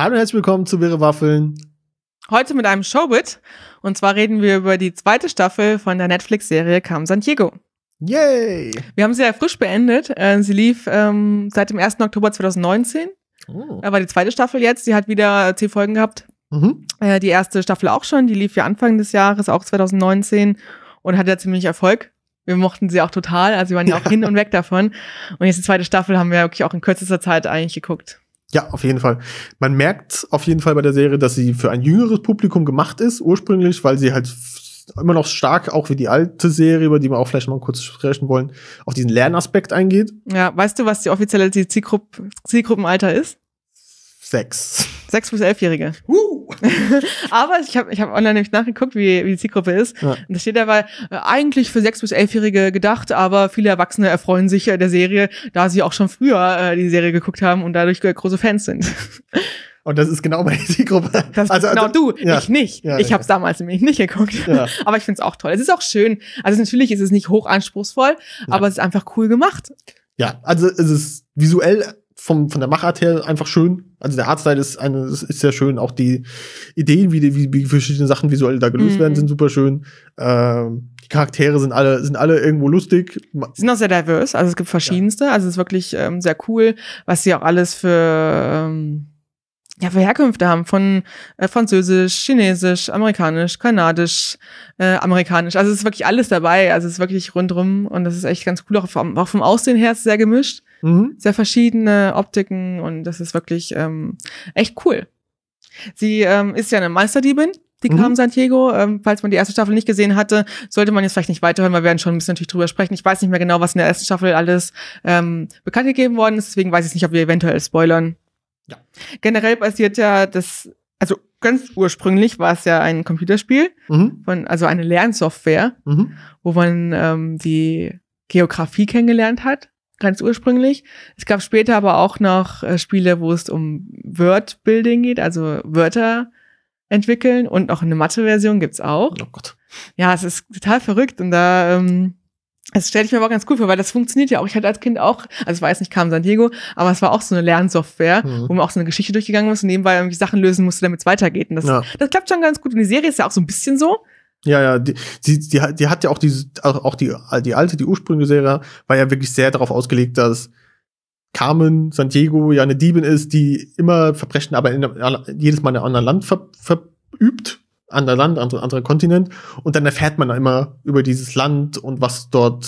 Hallo und herzlich willkommen zu Wirre Waffeln. Heute mit einem Showbit. Und zwar reden wir über die zweite Staffel von der Netflix-Serie Carmen Sandiego. Yay! Wir haben sie ja frisch beendet. Sie lief seit dem 1. Oktober 2019. Oh. Aber die zweite Staffel jetzt, die hat wieder 10 Folgen gehabt. Mhm. Die erste Staffel auch schon, die lief ja Anfang des Jahres, auch 2019 und hatte ja ziemlich Erfolg. Wir mochten sie auch total, also wir waren ja auch hin und weg davon. Und jetzt die zweite Staffel haben wir wirklich auch in kürzester Zeit eigentlich geguckt. Ja, auf jeden Fall. Man merkt auf jeden Fall bei der Serie, dass sie für ein jüngeres Publikum gemacht ist, ursprünglich, weil sie halt immer noch stark, auch wie die alte Serie, über die wir auch vielleicht noch kurz sprechen wollen, auf diesen Lernaspekt eingeht. Ja, weißt du, was die offizielle Zielgruppenalter ist? 6. 6- bis 11-Jährige. Aber ich hab online nämlich nachgeguckt, wie die Zielgruppe ist. Ja. Und da steht dabei, eigentlich für 6- bis 11-Jährige gedacht, aber viele Erwachsene erfreuen sich der Serie, da sie auch schon früher die Serie geguckt haben und dadurch große Fans sind. Und das ist genau meine Zielgruppe. Das, ja. Ich nicht. Ja, ich habe es damals nämlich nicht geguckt. Ja. Aber ich finde es auch toll. Es ist auch schön. Also natürlich ist es nicht hoch anspruchsvoll, aber es ist einfach cool gemacht. Ja, also es ist visuell von der Machart her einfach schön. Also der Artstyle ist sehr schön. Auch die Ideen, wie verschiedene Sachen visuell da gelöst werden, sind super schön. Die Charaktere sind alle irgendwo lustig. Sie sind auch sehr divers. Also es gibt verschiedenste. Ja. Also es ist wirklich sehr cool, was sie auch alles für Herkünfte haben. Von Französisch, Chinesisch, Amerikanisch, Kanadisch, Amerikanisch. Also es ist wirklich alles dabei. Also es ist wirklich rundrum. Und das ist echt ganz cool. Auch vom Aussehen her ist es sehr gemischt. Mhm. Sehr verschiedene Optiken und das ist wirklich echt cool. Sie ist ja eine Meisterdiebin, die Carmen Sandiego. Falls man die erste Staffel nicht gesehen hatte, sollte man jetzt vielleicht nicht weiterhören, weil wir werden schon ein bisschen natürlich drüber sprechen. Ich weiß nicht mehr genau, was in der ersten Staffel alles bekannt gegeben worden ist, deswegen weiß ich nicht, ob wir eventuell spoilern. Ja. Generell basiert ja das, also ganz ursprünglich war es ja ein Computerspiel, also eine Lernsoftware, wo man die Geografie kennengelernt hat. Ganz ursprünglich. Es gab später aber auch noch Spiele, wo es um Word-Building geht, also Wörter entwickeln und auch eine Mathe-Version gibt's auch. Oh Gott. Ja, es ist total verrückt und da das stelle ich mir aber ganz cool vor, weil das funktioniert ja auch. Ich hatte als Kind auch, also ich weiß nicht, Carmen Sandiego, aber es war auch so eine Lernsoftware, wo man auch so eine Geschichte durchgegangen ist und nebenbei irgendwie Sachen lösen musste, damit es weitergeht. Und das klappt schon ganz gut. Und die Serie ist ja auch so ein bisschen so. Ja, die hat ja auch die alte, die ursprüngliche Serie, war ja wirklich sehr darauf ausgelegt, dass Carmen Sandiego ja eine Diebin ist, die immer Verbrechen, aber jedes Mal in einem anderen Land verübt, anderer Kontinent. Und dann erfährt man immer über dieses Land und was dort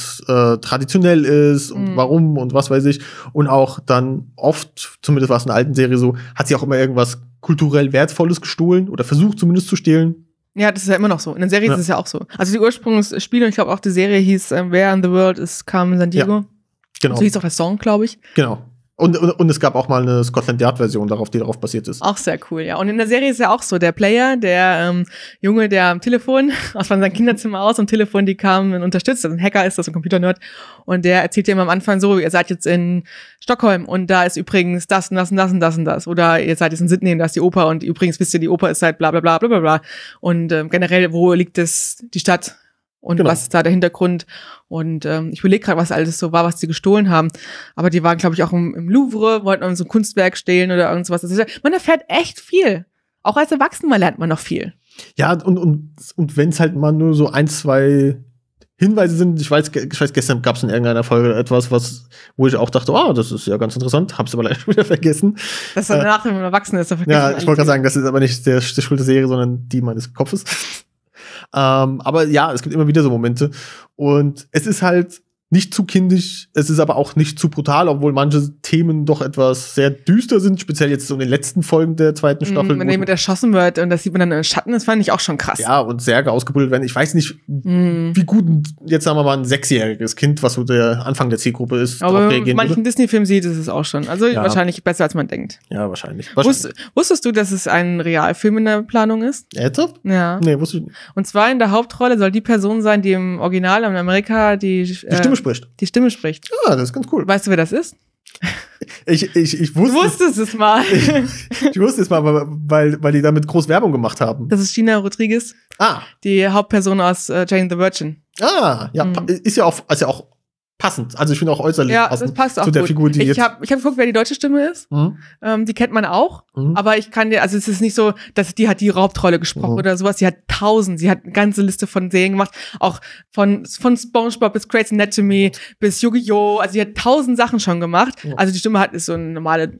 traditionell ist und warum und was weiß ich. Und auch dann oft, zumindest war es in der alten Serie so, hat sie auch immer irgendwas kulturell Wertvolles gestohlen oder versucht zumindest zu stehlen. Ja, das ist ja immer noch so. In der Serie ist es ja auch so. Also die Ursprungsspiele, und ich glaube auch die Serie hieß Where in the World is Carmen Sandiego. Ja, genau. So hieß auch der Song, glaube ich. Genau. Und es gab auch mal eine Scotland Yard-Version, die darauf basiert ist. Auch sehr cool, ja. Und in der Serie ist ja auch so, der Player, der Junge, der am Telefon, von seinem Kinderzimmer aus am Telefon, die Carmen unterstützt. Also ein Hacker ist das, ein Computer-Nerd. Und der erzählt ja immer am Anfang so, ihr seid jetzt in Stockholm und da ist übrigens das und das und das und das und das. Oder ihr seid jetzt in Sydney und da ist die Oper und übrigens wisst ihr, die Oper ist halt bla bla bla bla bla. Und generell, wo liegt es, die Stadt? Und was ist da der Hintergrund? Und ich überlege gerade, was alles so war, was die gestohlen haben. Aber die waren, glaube ich, auch im Louvre, wollten so ein Kunstwerk stehlen oder irgend sowas. Also, man erfährt echt viel. Auch als Erwachsener lernt man noch viel. Ja, und wenn es halt mal nur so 1, 2 Hinweise sind, ich weiß, gestern gab es in irgendeiner Folge etwas, wo ich auch dachte, das ist ja ganz interessant, hab's aber leider schon wieder vergessen. Das ist dann danach, wenn man erwachsen ist, dann vergessen. Ja, ich wollte gerade sagen, das ist aber nicht der Schuld der Serie, sondern die meines Kopfes. Aber ja, es gibt immer wieder so Momente. Und es ist halt nicht zu kindisch, es ist aber auch nicht zu brutal, obwohl manche Themen doch etwas sehr düster sind, speziell jetzt so in den letzten Folgen der zweiten Staffel. Wenn jemand erschossen wird und das sieht man dann im Schatten, das fand ich auch schon krass. Ja, und Särge ausgebuddelt werden. Ich weiß nicht, wie gut jetzt sagen wir mal ein 6-jähriges Kind, was so der Anfang der Zielgruppe ist, aber wenn man manchen Disney-Film sieht, ist es auch schon. Also wahrscheinlich besser, als man denkt. Ja, wahrscheinlich. Wusstest du, dass es ein Realfilm in der Planung ist? Ernsthaft? Ja. Nee, wusste ich nicht. Und zwar in der Hauptrolle soll die Person sein, die im Original in Amerika die Stimme spricht. Ja, das ist ganz cool. Weißt du, wer das ist? Ich wusste. Du wusstest es mal. Ich wusste es mal, weil die damit groß Werbung gemacht haben. Das ist Gina Rodriguez. Die Hauptperson aus Jane the Virgin. Ah, ja. Ist ja auch passend. Also ich finde auch äußerlich passend. Ja, das passt auch zu der gut. Figur, die ich hab geguckt, wer die deutsche Stimme ist. Mhm. Die kennt man auch. Mhm. Aber ich kann dir, also es ist nicht so, dass die hat die Raubtrolle gesprochen oder sowas. Sie hat sie hat eine ganze Liste von Serien gemacht. Auch von Spongebob bis Crazy Anatomy bis Yu-Gi-Oh! Also sie hat 1000 Sachen schon gemacht. Mhm. Also die Stimme ist so eine normale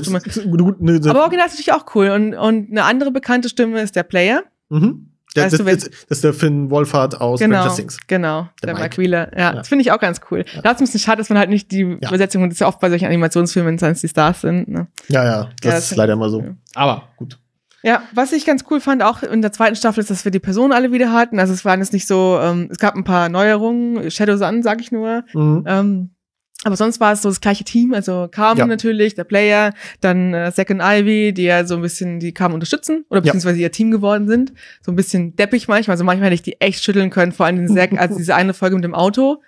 Stimme. Aber original ist natürlich auch cool. Und eine andere bekannte Stimme ist der Player. Mhm. Das ist der Finn Wolfhard aus Stranger Things. Genau, der Mike Wheeler. Ja, das finde ich auch ganz cool. Ja. Da ist es ein bisschen schade, dass man halt nicht die Übersetzung, und das ist ja oft bei solchen Animationsfilmen, wenn es die Stars sind. Ne? Ja, das ist leider immer so. Ja. Aber gut. Ja, was ich ganz cool fand, auch in der zweiten Staffel, ist, dass wir die Personen alle wieder hatten. Also es waren jetzt nicht so, es gab ein paar Neuerungen, Shadow Sun, sag ich nur. Mhm. Aber sonst war es so das gleiche Team, also Carmen natürlich, der Player, dann Zack und Ivy, die ja so ein bisschen, die Carmen unterstützen oder beziehungsweise ihr Team geworden sind. So ein bisschen deppig manchmal, also manchmal hätte ich die echt schütteln können, vor allem den Zack, also diese eine Folge mit dem Auto.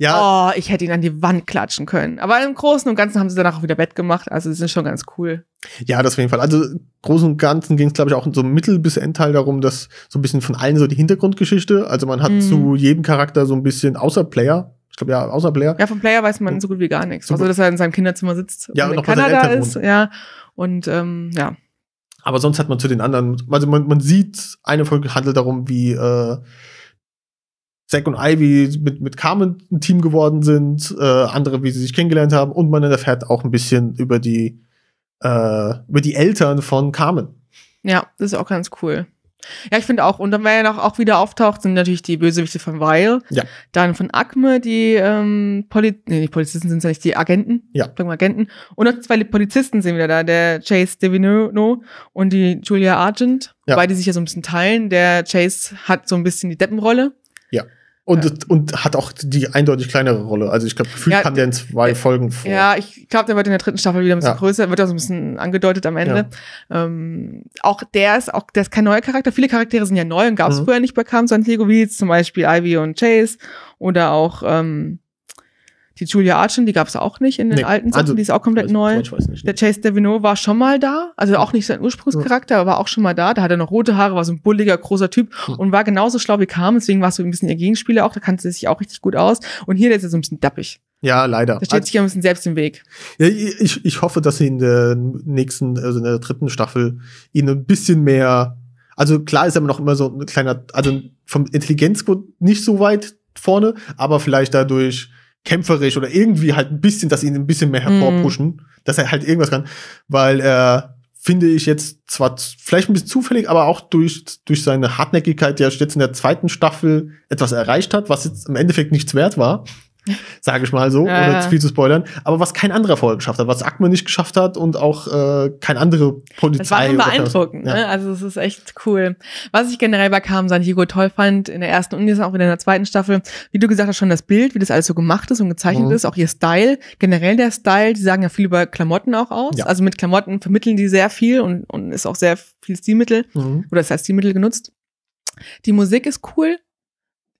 Ja. Oh, ich hätte ihn an die Wand klatschen können. Aber im Großen und Ganzen haben sie danach auch wieder Bett gemacht, also das ist schon ganz cool. Ja, das auf jeden Fall. Also im Großen und Ganzen ging es, glaube ich, auch in so einem Mittel- bis Endteil darum, dass so ein bisschen von allen so die Hintergrundgeschichte, also man hat zu jedem Charakter so ein bisschen, außer Player, außer Player. Ja, vom Player weiß man so gut wie gar nichts. Also, dass er in seinem Kinderzimmer sitzt und in Kanada ist. Ja, und aber sonst hat man zu den anderen, also man sieht, eine Folge handelt darum, wie Zack und Ivy mit Carmen ein Team geworden sind, andere, wie sie sich kennengelernt haben, und man erfährt auch ein bisschen über die Eltern von Carmen. Ja, das ist auch ganz cool. Ja, ich finde auch, und dann, wer ja noch auch wieder auftaucht, sind natürlich die Bösewichte von VILE, dann von ACME, die die Polizisten sind es ja nicht, die Agenten, Agenten, und noch zwei Polizisten sind wieder da, der Chase Devineaux und die Julia Argent, wobei die sich ja so ein bisschen teilen, der Chase hat so ein bisschen die Deppenrolle. Ja. Und hat auch die eindeutig kleinere Rolle. Also ich glaube, gefühlt kam der in zwei Folgen vor. Ja, ich glaube, der wird in der dritten Staffel wieder ein bisschen größer, wird auch so ein bisschen angedeutet am Ende. Ja. Der ist kein neuer Charakter. Viele Charaktere sind ja neu und gab es früher nicht bei Carmen Sandiego, wie zum Beispiel Ivy und Chase oder auch die Julia Argent, die gab es auch nicht in den alten Sachen, also, die ist auch komplett neu. Der Chase Devineaux war schon mal da, also auch nicht sein Ursprungscharakter, aber war auch schon mal da. Da hatte er noch rote Haare, war so ein bulliger, großer Typ und war genauso schlau wie Carmen, deswegen war es so ein bisschen ihr Gegenspieler auch, da kannte sie sich auch richtig gut aus. Und hier, der ist ja so ein bisschen dappig. Ja, leider. Da steht sich ja ein bisschen selbst im Weg. Ja, ich hoffe, dass sie in der in der dritten Staffel ihn ein bisschen mehr, also klar ist er noch immer so ein kleiner, also vom Intelligenzgrund nicht so weit vorne, aber vielleicht dadurch kämpferisch oder irgendwie halt ein bisschen, dass ihn ein bisschen mehr hervorpushen, dass er halt irgendwas kann, weil er, finde ich jetzt zwar vielleicht ein bisschen zufällig, aber auch durch seine Hartnäckigkeit, der jetzt in der zweiten Staffel etwas erreicht hat, was jetzt im Endeffekt nichts wert war, sage ich mal so, ohne jetzt viel zu spoilern, aber was kein anderer vorher geschafft hat, was ACME nicht geschafft hat und auch kein andere Polizei. Das war schon beeindruckend, ne? Also es ist echt cool. Was ich generell bei Carmen Sandiego toll fand, in der ersten und jetzt auch wieder in der zweiten Staffel, wie du gesagt hast, schon das Bild, wie das alles so gemacht ist und gezeichnet ist, auch ihr Style, generell der Style, die sagen ja viel über Klamotten auch aus, also mit Klamotten vermitteln die sehr viel und ist auch sehr viel Stilmittel, oder das heißt Stilmittel genutzt. Die Musik ist cool,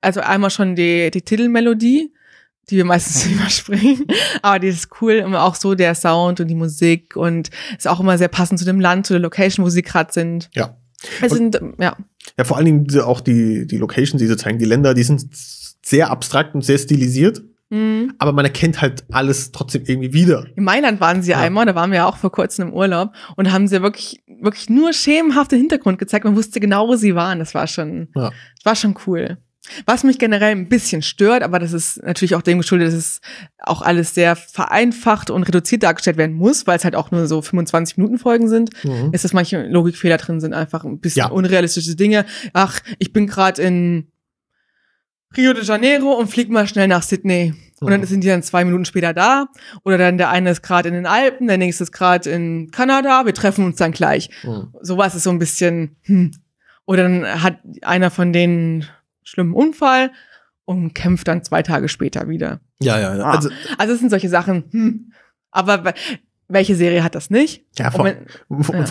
also einmal schon die Titelmelodie, die wir meistens überspringen, aber die ist cool, immer auch so der Sound und die Musik und ist auch immer sehr passend zu dem Land, zu der Location, wo sie gerade sind. Ja. Ja, vor allen Dingen auch die Locations, die sie zeigen, die Länder, die sind sehr abstrakt und sehr stilisiert, aber man erkennt halt alles trotzdem irgendwie wieder. In Mailand waren sie einmal, da waren wir ja auch vor kurzem im Urlaub und haben sie wirklich, wirklich nur schemenhaft den Hintergrund gezeigt, man wusste genau, wo sie waren, das war schon cool. Was mich generell ein bisschen stört, aber das ist natürlich auch dem geschuldet, dass es auch alles sehr vereinfacht und reduziert dargestellt werden muss, weil es halt auch nur so 25-Minuten-Folgen sind, ist, dass manche Logikfehler drin sind, einfach ein bisschen unrealistische Dinge. Ach, ich bin gerade in Rio de Janeiro und flieg mal schnell nach Sydney. Und dann sind die dann 2 Minuten später da. Oder dann der eine ist gerade in den Alpen, der nächste ist gerade in Kanada, wir treffen uns dann gleich. Sowas ist so ein bisschen, Oder dann hat einer von denen schlimmen Unfall und kämpft dann 2 Tage später wieder. Ja. Also es sind solche Sachen. Aber welche Serie hat das nicht? Ja, vor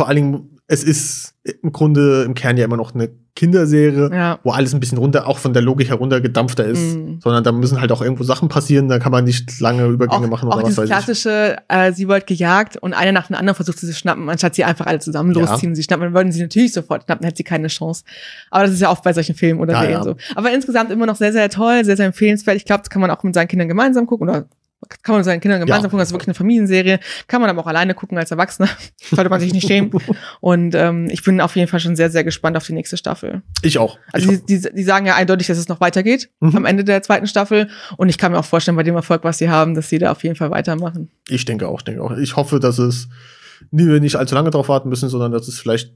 allen Dingen, es ist im Grunde im Kern ja immer noch eine Kinderserie, ja, wo alles ein bisschen auch von der Logik heruntergedampfter ist, sondern da müssen halt auch irgendwo Sachen passieren, da kann man nicht lange Übergänge machen oder was weiß ich. Auch dieses klassische, sie wird gejagt und einer nach dem anderen versucht sie zu schnappen, anstatt sie einfach alle zusammen losziehen und sie schnappen, dann würden sie natürlich sofort schnappen, hätte sie keine Chance. Aber das ist ja oft bei solchen Filmen oder Serien so. Aber insgesamt immer noch sehr, sehr toll, sehr, sehr empfehlenswert. Ich glaube, das kann man auch mit seinen Kindern gemeinsam gucken oder kann man mit seinen Kindern gemeinsam gucken, das ist wirklich eine Familienserie. Kann man aber auch alleine gucken als Erwachsener. Sollte man sich nicht schämen. Und ich bin auf jeden Fall schon sehr, sehr gespannt auf die nächste Staffel. Ich auch. Also die sagen ja eindeutig, dass es noch weitergeht am Ende der zweiten Staffel. Und ich kann mir auch vorstellen, bei dem Erfolg, was sie haben, dass sie da auf jeden Fall weitermachen. Ich denke auch, Ich hoffe, dass wir nicht allzu lange drauf warten müssen, sondern dass es vielleicht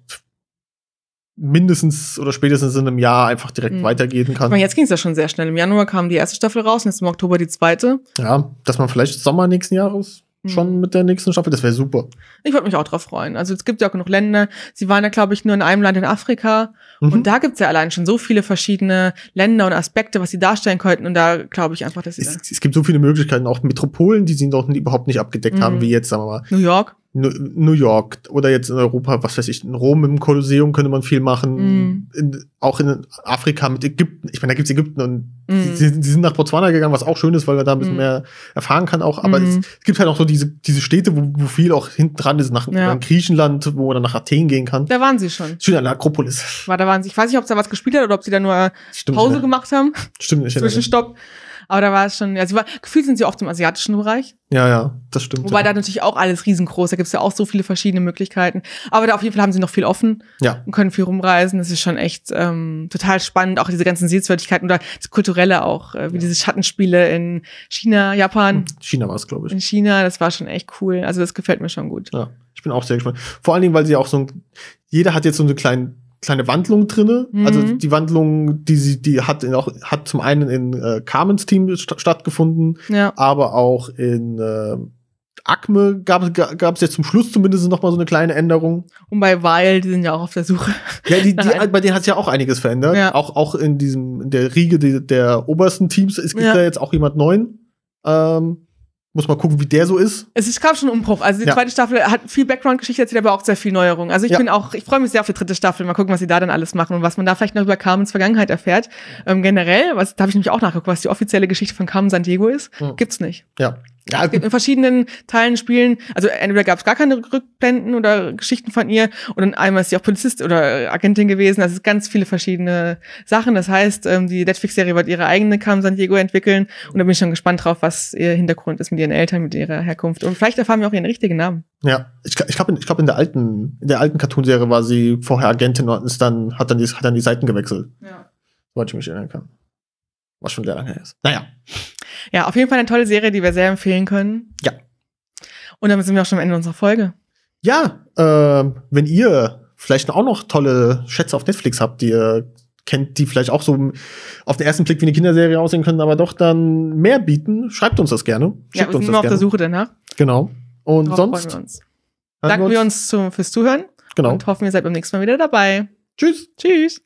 mindestens oder spätestens in einem Jahr einfach direkt weitergehen kann. Ich meine, jetzt ging es ja schon sehr schnell. Im Januar kam die erste Staffel raus und jetzt im Oktober die zweite. Ja, dass man vielleicht Sommer nächsten Jahres schon mit der nächsten Staffel, das wäre super. Ich würde mich auch drauf freuen. Also es gibt ja auch genug Länder. Sie waren ja, glaube ich, nur in einem Land in Afrika. Und da gibt es ja allein schon so viele verschiedene Länder und Aspekte, was sie darstellen könnten. Und da glaube ich einfach, dass sie es gibt so viele Möglichkeiten, auch Metropolen, die sie noch überhaupt nicht abgedeckt haben, wie jetzt, sagen wir mal. New York oder jetzt in Europa, was weiß ich, in Rom im Kolosseum könnte man viel machen, auch in Afrika mit Ägypten, ich meine, da gibt's Ägypten und die sind nach Botswana gegangen, was auch schön ist, weil man da ein bisschen mehr erfahren kann auch, aber es gibt halt auch so diese Städte, wo viel auch hinten dran ist, nach Griechenland, wo man dann nach Athen gehen kann. Da waren sie schon. Schön an der Akropolis. Ich weiß nicht, ob es da was gespielt hat oder ob sie da nur Pause gemacht haben. Stimmt nicht. Zwischenstopp. Aber da war es schon, ja, gefühlt sind sie oft im asiatischen Bereich. Ja, das stimmt. Wobei da natürlich auch alles riesengroß, da gibt es ja auch so viele verschiedene Möglichkeiten. Aber da auf jeden Fall haben sie noch viel offen und können viel rumreisen. Das ist schon echt total spannend, auch diese ganzen Sehenswürdigkeiten oder das Kulturelle auch, wie diese Schattenspiele in China, Japan. China war es, glaube ich. In China, das war schon echt cool. Also das gefällt mir schon gut. Ja, ich bin auch sehr gespannt. Vor allen Dingen, weil sie auch jeder hat jetzt so eine kleine Wandlung drinne, also die Wandlung, die hat zum einen in Carmens Team stattgefunden, aber auch in ACME gab es jetzt zum Schluss zumindest noch mal so eine kleine Änderung. Und bei VILE, die sind ja auch auf der Suche. Ja, bei denen hat es ja auch einiges verändert. Ja. Auch in in der Riege der obersten Teams gibt da jetzt auch jemand Neuen. Muss mal gucken, wie der so ist. Es gab schon einen Umbruch. Also die zweite Staffel hat viel Background-Geschichte erzählt, aber auch sehr viel Neuerung. Also ich bin auch, ich freue mich sehr auf die dritte Staffel. Mal gucken, was sie da dann alles machen und was man da vielleicht noch über Carmens Vergangenheit erfährt. Generell, da habe ich nämlich auch nachgeguckt, was die offizielle Geschichte von Carmen Sandiego ist. Gibt's nicht. Ja, es gibt in verschiedenen Teilen Spielen, also entweder gab es gar keine Rückblenden oder Geschichten von ihr und dann einmal ist sie auch Polizist oder Agentin gewesen, also es sind ganz viele verschiedene Sachen, das heißt, die Netflix-Serie wird ihre eigene Carmen Sandiego entwickeln und da bin ich schon gespannt drauf, was ihr Hintergrund ist mit ihren Eltern, mit ihrer Herkunft und vielleicht erfahren wir auch ihren richtigen Namen. Ja, ich glaube in der alten Cartoon-Serie war sie vorher Agentin und hat dann die Seiten gewechselt, soweit ich mich erinnern kann. Was schon sehr lange her ist. Naja. Ja, auf jeden Fall eine tolle Serie, die wir sehr empfehlen können. Ja. Und damit sind wir auch schon am Ende unserer Folge. Ja, wenn ihr vielleicht auch noch tolle Schätze auf Netflix habt, die ihr kennt, die vielleicht auch so auf den ersten Blick wie eine Kinderserie aussehen können, aber doch dann mehr bieten, schreibt uns das gerne. Ja, wir sind immer auf der Suche danach. Genau. Und sonst danken wir uns fürs Zuhören. Genau. Und hoffen, ihr seid beim nächsten Mal wieder dabei. Tschüss.